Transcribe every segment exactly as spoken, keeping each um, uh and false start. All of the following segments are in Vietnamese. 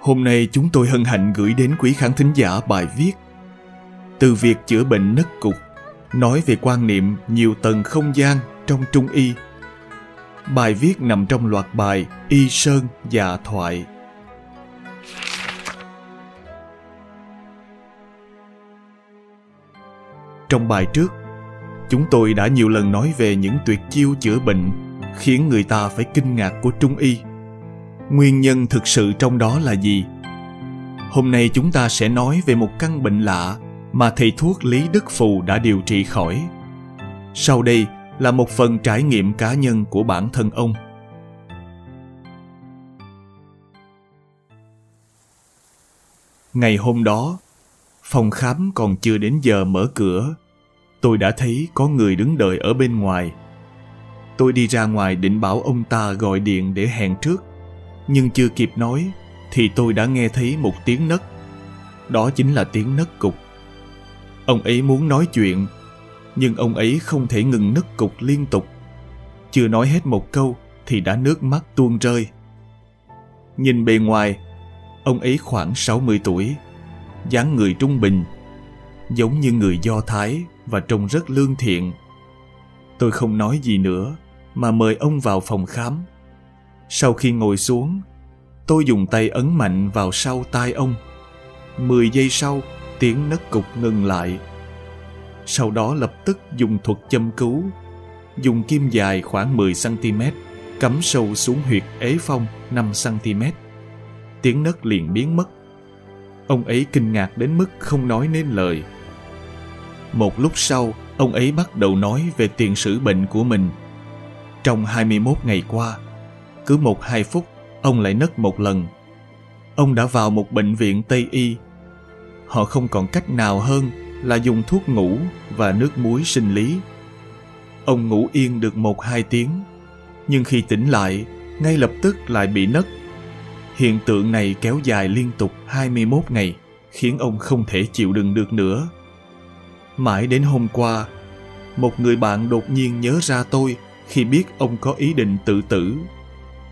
Hôm nay chúng tôi hân hạnh gửi đến quý khán thính giả bài viết Từ việc chữa bệnh nấc cục, nói về quan niệm nhiều tầng không gian trong Trung y. Bài viết nằm trong loạt bài Y Sơn Dạ Thoại. Trong bài trước, chúng tôi đã nhiều lần nói về những tuyệt chiêu chữa bệnh khiến người ta phải kinh ngạc của Trung y. Nguyên nhân thực sự trong đó là gì? Hôm nay chúng ta sẽ nói về một căn bệnh lạ mà thầy thuốc Lý Đức Phù đã điều trị khỏi. Sau đây là một phần trải nghiệm cá nhân của bản thân ông. Ngày hôm đó, phòng khám còn chưa đến giờ mở cửa, tôi đã thấy có người đứng đợi ở bên ngoài. Tôi đi ra ngoài định bảo ông ta gọi điện để hẹn trước, nhưng chưa kịp nói thì tôi đã nghe thấy một tiếng nấc. Đó chính là tiếng nấc cục. Ông ấy muốn nói chuyện, nhưng ông ấy không thể ngừng nấc cục liên tục. Chưa nói hết một câu thì đã nước mắt tuôn rơi. Nhìn bề ngoài, ông ấy khoảng sáu mươi tuổi, dáng người trung bình, giống như người Do Thái và trông rất lương thiện. Tôi không nói gì nữa mà mời ông vào phòng khám. Sau khi ngồi xuống, tôi dùng tay ấn mạnh vào sau tai ông. Mười giây sau, tiếng nấc cục ngừng lại. Sau đó lập tức dùng thuật châm cứu, dùng kim dài khoảng mười xăng-ti-mét, cắm sâu xuống huyệt ế phong năm xăng-ti-mét. Tiếng nấc liền biến mất. Ông ấy kinh ngạc đến mức không nói nên lời. Một lúc sau, ông ấy bắt đầu nói về tiền sử bệnh của mình. Trong hai mươi mốt ngày qua, cứ một hai phút, ông lại nấc một lần. Ông đã vào một bệnh viện Tây Y. Họ không còn cách nào hơn là dùng thuốc ngủ và nước muối sinh lý. Ông ngủ yên được một hai tiếng, nhưng khi tỉnh lại, ngay lập tức lại bị nấc. Hiện tượng này kéo dài liên tục hai mươi mốt ngày, khiến ông không thể chịu đựng được nữa. Mãi đến hôm qua, một người bạn đột nhiên nhớ ra tôi khi biết ông có ý định tự tử,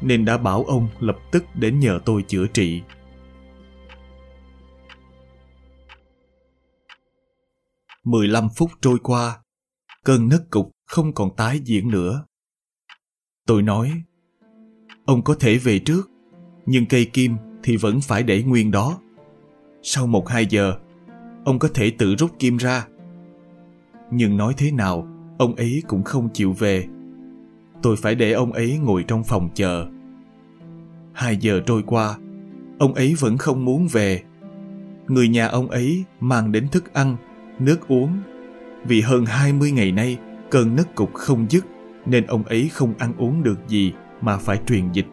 nên đã bảo ông lập tức đến nhờ tôi chữa trị. mười lăm phút trôi qua, cơn nấc cục không còn tái diễn nữa. Tôi nói, ông có thể về trước, nhưng cây kim thì vẫn phải để nguyên đó. Sau một hai giờ, ông có thể tự rút kim ra. Nhưng nói thế nào, ông ấy cũng không chịu về. Tôi phải để ông ấy ngồi trong phòng chờ. Hai giờ trôi qua, ông ấy vẫn không muốn về. Người nhà ông ấy mang đến thức ăn, nước uống. Vì hơn hai mươi ngày nay, cơn nấc cục không dứt, nên ông ấy không ăn uống được gì mà phải truyền dịch.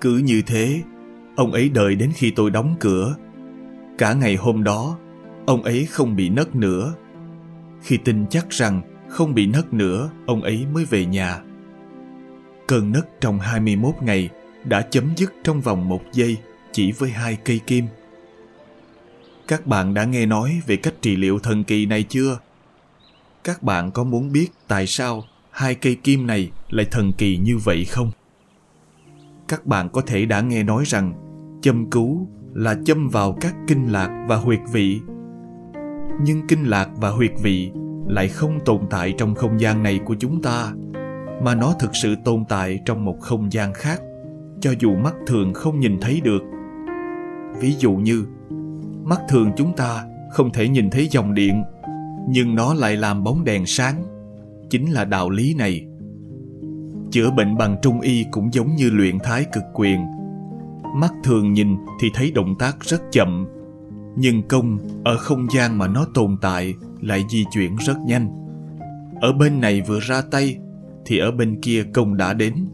Cứ như thế, ông ấy đợi đến khi tôi đóng cửa. Cả ngày hôm đó, ông ấy không bị nấc nữa. Khi tin chắc rằng không bị nấc nữa, ông ấy mới về nhà. Cơn nấc trong hai mươi mốt ngày đã chấm dứt trong vòng một giây chỉ với hai cây kim. Các bạn đã nghe nói về cách trị liệu thần kỳ này chưa? Các bạn có muốn biết tại sao hai cây kim này lại thần kỳ như vậy không? Các bạn có thể đã nghe nói rằng châm cứu là châm vào các kinh lạc và huyệt vị. Nhưng kinh lạc và huyệt vị lại không tồn tại trong không gian này của chúng ta, mà nó thực sự tồn tại trong một không gian khác, cho dù mắt thường không nhìn thấy được. Ví dụ như, mắt thường chúng ta không thể nhìn thấy dòng điện, nhưng nó lại làm bóng đèn sáng. Chính là đạo lý này. Chữa bệnh bằng Trung y cũng giống như luyện thái cực quyền. mắt thường nhìn thì thấy động tác rất chậm, nhưng công ở không gian mà nó tồn tại lại di chuyển rất nhanh. Ở bên này vừa ra tay thì ở bên kia công đã đến.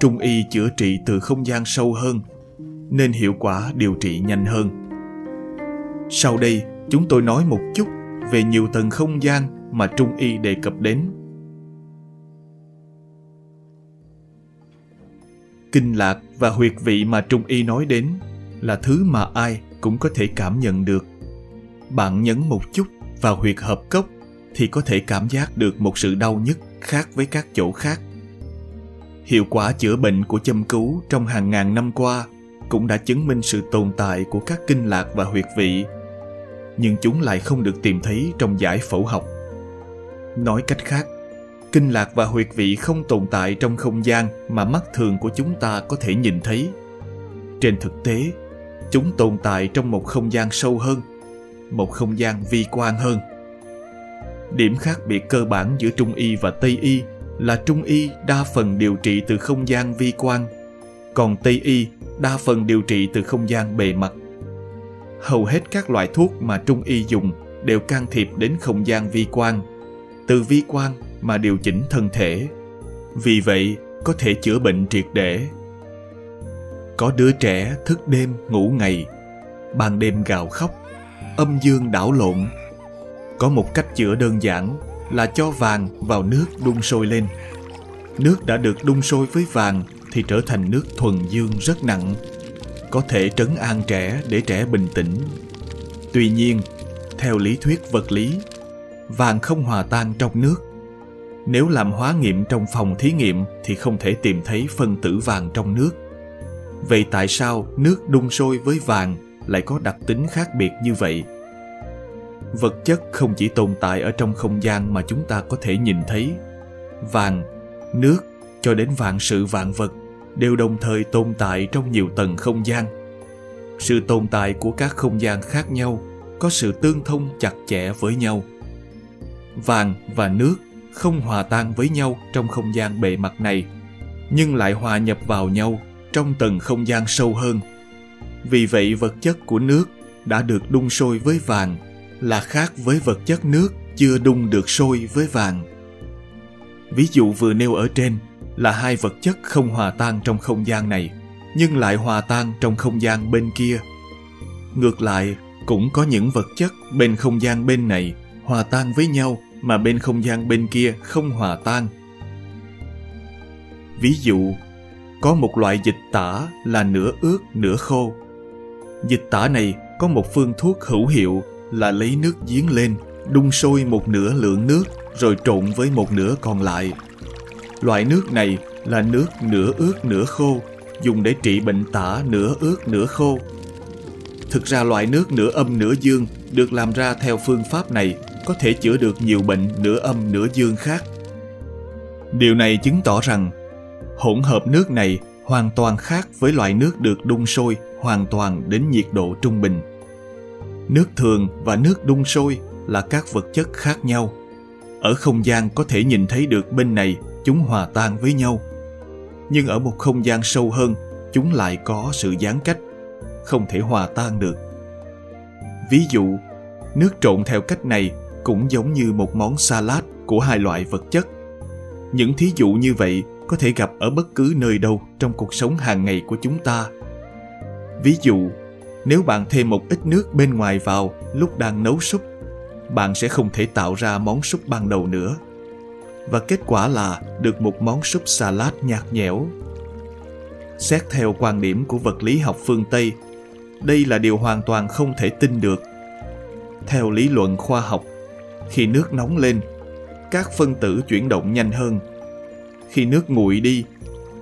Trung y chữa trị từ không gian sâu hơn nên hiệu quả điều trị nhanh hơn. Sau đây chúng tôi nói một chút về nhiều tầng không gian mà Trung y đề cập đến. Kinh lạc và huyệt vị mà Trung y nói đến là thứ mà ai cũng có thể cảm nhận được. Bạn nhấn một chút vào huyệt hợp cốc thì có thể cảm giác được một sự đau nhức khác với các chỗ khác. Hiệu quả chữa bệnh của châm cứu trong hàng ngàn năm qua cũng đã chứng minh sự tồn tại của các kinh lạc và huyệt vị, nhưng chúng lại không được tìm thấy trong giải phẫu học. Nói cách khác, kinh lạc và huyệt vị không tồn tại trong không gian mà mắt thường của chúng ta có thể nhìn thấy. Trên thực tế, chúng tồn tại trong một không gian sâu hơn, một không gian vi quan hơn. Điểm khác biệt cơ bản giữa Trung y và Tây y là Trung y đa phần điều trị từ không gian vi quan, còn Tây y đa phần điều trị từ không gian bề mặt. Hầu hết các loại thuốc mà Trung y dùng đều can thiệp đến không gian vi quan, từ vi quan mà điều chỉnh thân thể, vì vậy có thể chữa bệnh triệt để. Có đứa trẻ thức đêm ngủ ngày, ban đêm gào khóc, âm dương đảo lộn. Có một cách chữa đơn giản là cho vàng vào nước đun sôi lên. Nước đã được đun sôi với vàng thì trở thành nước thuần dương rất nặng, có thể trấn an trẻ để trẻ bình tĩnh. Tuy nhiên, theo lý thuyết vật lý, vàng không hòa tan trong nước. Nếu làm hóa nghiệm trong phòng thí nghiệm thì không thể tìm thấy phân tử vàng trong nước. Vậy tại sao nước đun sôi với vàng lại có đặc tính khác biệt như vậy? Vật chất không chỉ tồn tại ở trong không gian mà chúng ta có thể nhìn thấy. Vàng, nước cho đến vạn sự vạn vật đều đồng thời tồn tại trong nhiều tầng không gian. Sự tồn tại của các không gian khác nhau có sự tương thông chặt chẽ với nhau. Vàng và nước không hòa tan với nhau trong không gian bề mặt này, nhưng lại hòa nhập vào nhau trong tầng không gian sâu hơn. Vì vậy vật chất của nước đã được đun sôi với vàng là khác với vật chất nước chưa đun được sôi với vàng. Ví dụ vừa nêu ở trên là hai vật chất không hòa tan trong không gian này, nhưng lại hòa tan trong không gian bên kia. Ngược lại, cũng có những vật chất bên không gian bên này hòa tan với nhau mà bên không gian bên kia không hòa tan. Ví dụ, có một loại dịch tả là nửa ướt nửa khô. Dịch tả này có một phương thuốc hữu hiệu là lấy nước giếng lên, đun sôi một nửa lượng nước rồi trộn với một nửa còn lại. Loại nước này là nước nửa ướt nửa khô, dùng để trị bệnh tả nửa ướt nửa khô. Thực ra loại nước nửa âm nửa dương được làm ra theo phương pháp này có thể chữa được nhiều bệnh nửa âm nửa dương khác. Điều này chứng tỏ rằng hỗn hợp nước này hoàn toàn khác với loại nước được đun sôi hoàn toàn đến nhiệt độ trung bình. Nước thường và nước đun sôi là các vật chất khác nhau. Ở không gian có thể nhìn thấy được bên này chúng hòa tan với nhau, nhưng ở một không gian sâu hơn chúng lại có sự giãn cách, không thể hòa tan được. Ví dụ, nước trộn theo cách này cũng giống như một món salad của hai loại vật chất. Những thí dụ như vậy có thể gặp ở bất cứ nơi đâu trong cuộc sống hàng ngày của chúng ta. Ví dụ, nếu bạn thêm một ít nước bên ngoài vào lúc đang nấu súp, bạn sẽ không thể tạo ra món súp ban đầu nữa. Và kết quả là được một món súp salad nhạt nhẽo. Xét theo quan điểm của vật lý học phương Tây, đây là điều hoàn toàn không thể tin được. Theo lý luận khoa học, khi nước nóng lên, các phân tử chuyển động nhanh hơn. Khi nước nguội đi,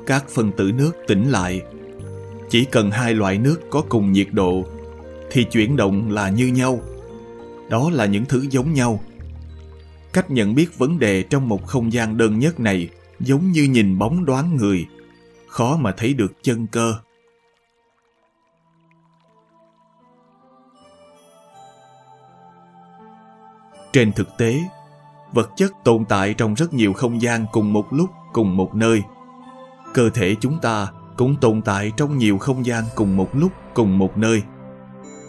các phân tử nước tĩnh lại. Chỉ cần hai loại nước có cùng nhiệt độ thì chuyển động là như nhau. Đó là những thứ giống nhau. Cách nhận biết vấn đề trong một không gian đơn nhất này giống như nhìn bóng đoán người, khó mà thấy được chân cơ. Trên thực tế, vật chất tồn tại trong rất nhiều không gian cùng một lúc, cùng một nơi. Cơ thể chúng ta cũng tồn tại trong nhiều không gian cùng một lúc, cùng một nơi.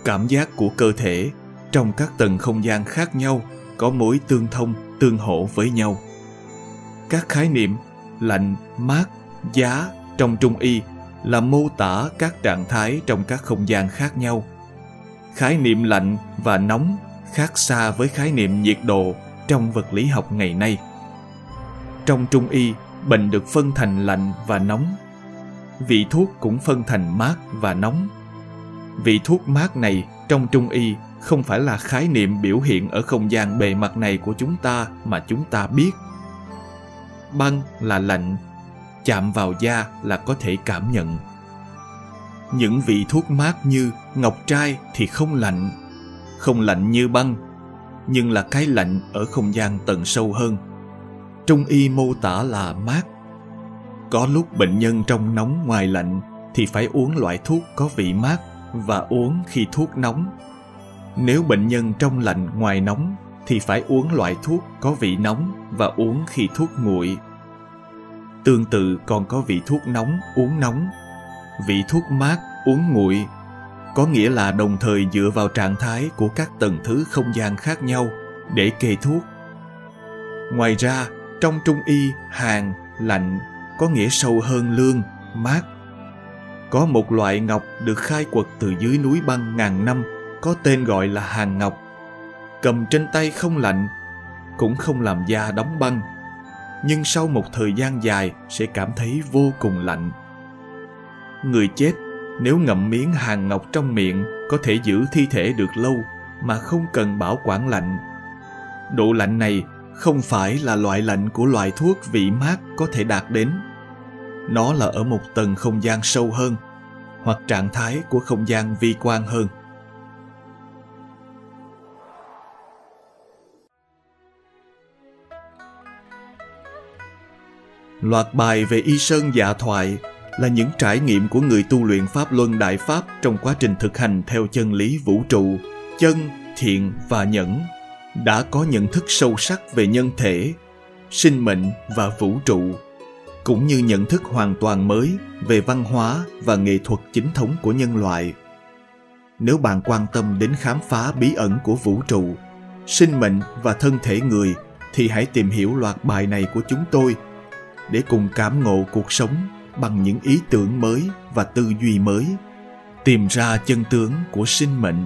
Cảm giác của cơ thể trong các tầng không gian khác nhau có mối tương thông, tương hỗ với nhau. Các khái niệm lạnh, mát, giá trong Trung y là mô tả các trạng thái trong các không gian khác nhau. Khái niệm lạnh và nóng khác xa với khái niệm nhiệt độ trong vật lý học ngày nay. Trong Trung y, bệnh được phân thành lạnh và nóng. Vị thuốc cũng phân thành mát và nóng. Vị thuốc mát này trong Trung y không phải là khái niệm biểu hiện ở không gian bề mặt này của chúng ta mà chúng ta biết. Băng là lạnh, chạm vào da là có thể cảm nhận. Những vị thuốc mát như ngọc trai thì không lạnh, không lạnh như băng, nhưng là cái lạnh ở không gian tầng sâu hơn. Trung y mô tả là mát. Có lúc bệnh nhân trong nóng ngoài lạnh thì phải uống loại thuốc có vị mát và uống khi thuốc nóng. Nếu bệnh nhân trong lạnh ngoài nóng thì phải uống loại thuốc có vị nóng và uống khi thuốc nguội. Tương tự còn có vị thuốc nóng uống nóng, vị thuốc mát uống nguội, có nghĩa là đồng thời dựa vào trạng thái của các tầng thứ không gian khác nhau để kê thuốc. Ngoài ra, trong Trung y, hàn, lạnh có nghĩa sâu hơn lương, mát. Có một loại ngọc được khai quật từ dưới núi băng ngàn năm, có tên gọi là hàn ngọc. Cầm trên tay không lạnh, cũng không làm da đóng băng, nhưng sau một thời gian dài sẽ cảm thấy vô cùng lạnh. Người chết nếu ngậm miếng hàn ngọc trong miệng có thể giữ thi thể được lâu mà không cần bảo quản lạnh. Độ lạnh này không phải là loại lạnh của loại thuốc vị mát có thể đạt đến. Nó là ở một tầng không gian sâu hơn, hoặc trạng thái của không gian vi quan hơn. Loạt bài về Y Sơn Dạ Thoại là những trải nghiệm của người tu luyện Pháp Luân Đại Pháp trong quá trình thực hành theo chân lý vũ trụ, chân, thiện và nhẫn, đã có nhận thức sâu sắc về nhân thể, sinh mệnh và vũ trụ, cũng như nhận thức hoàn toàn mới về văn hóa và nghệ thuật chính thống của nhân loại. Nếu bạn quan tâm đến khám phá bí ẩn của vũ trụ, sinh mệnh và thân thể người, thì hãy tìm hiểu loạt bài này của chúng tôi để cùng cảm ngộ cuộc sống bằng những ý tưởng mới và tư duy mới, tìm ra chân tướng của sinh mệnh.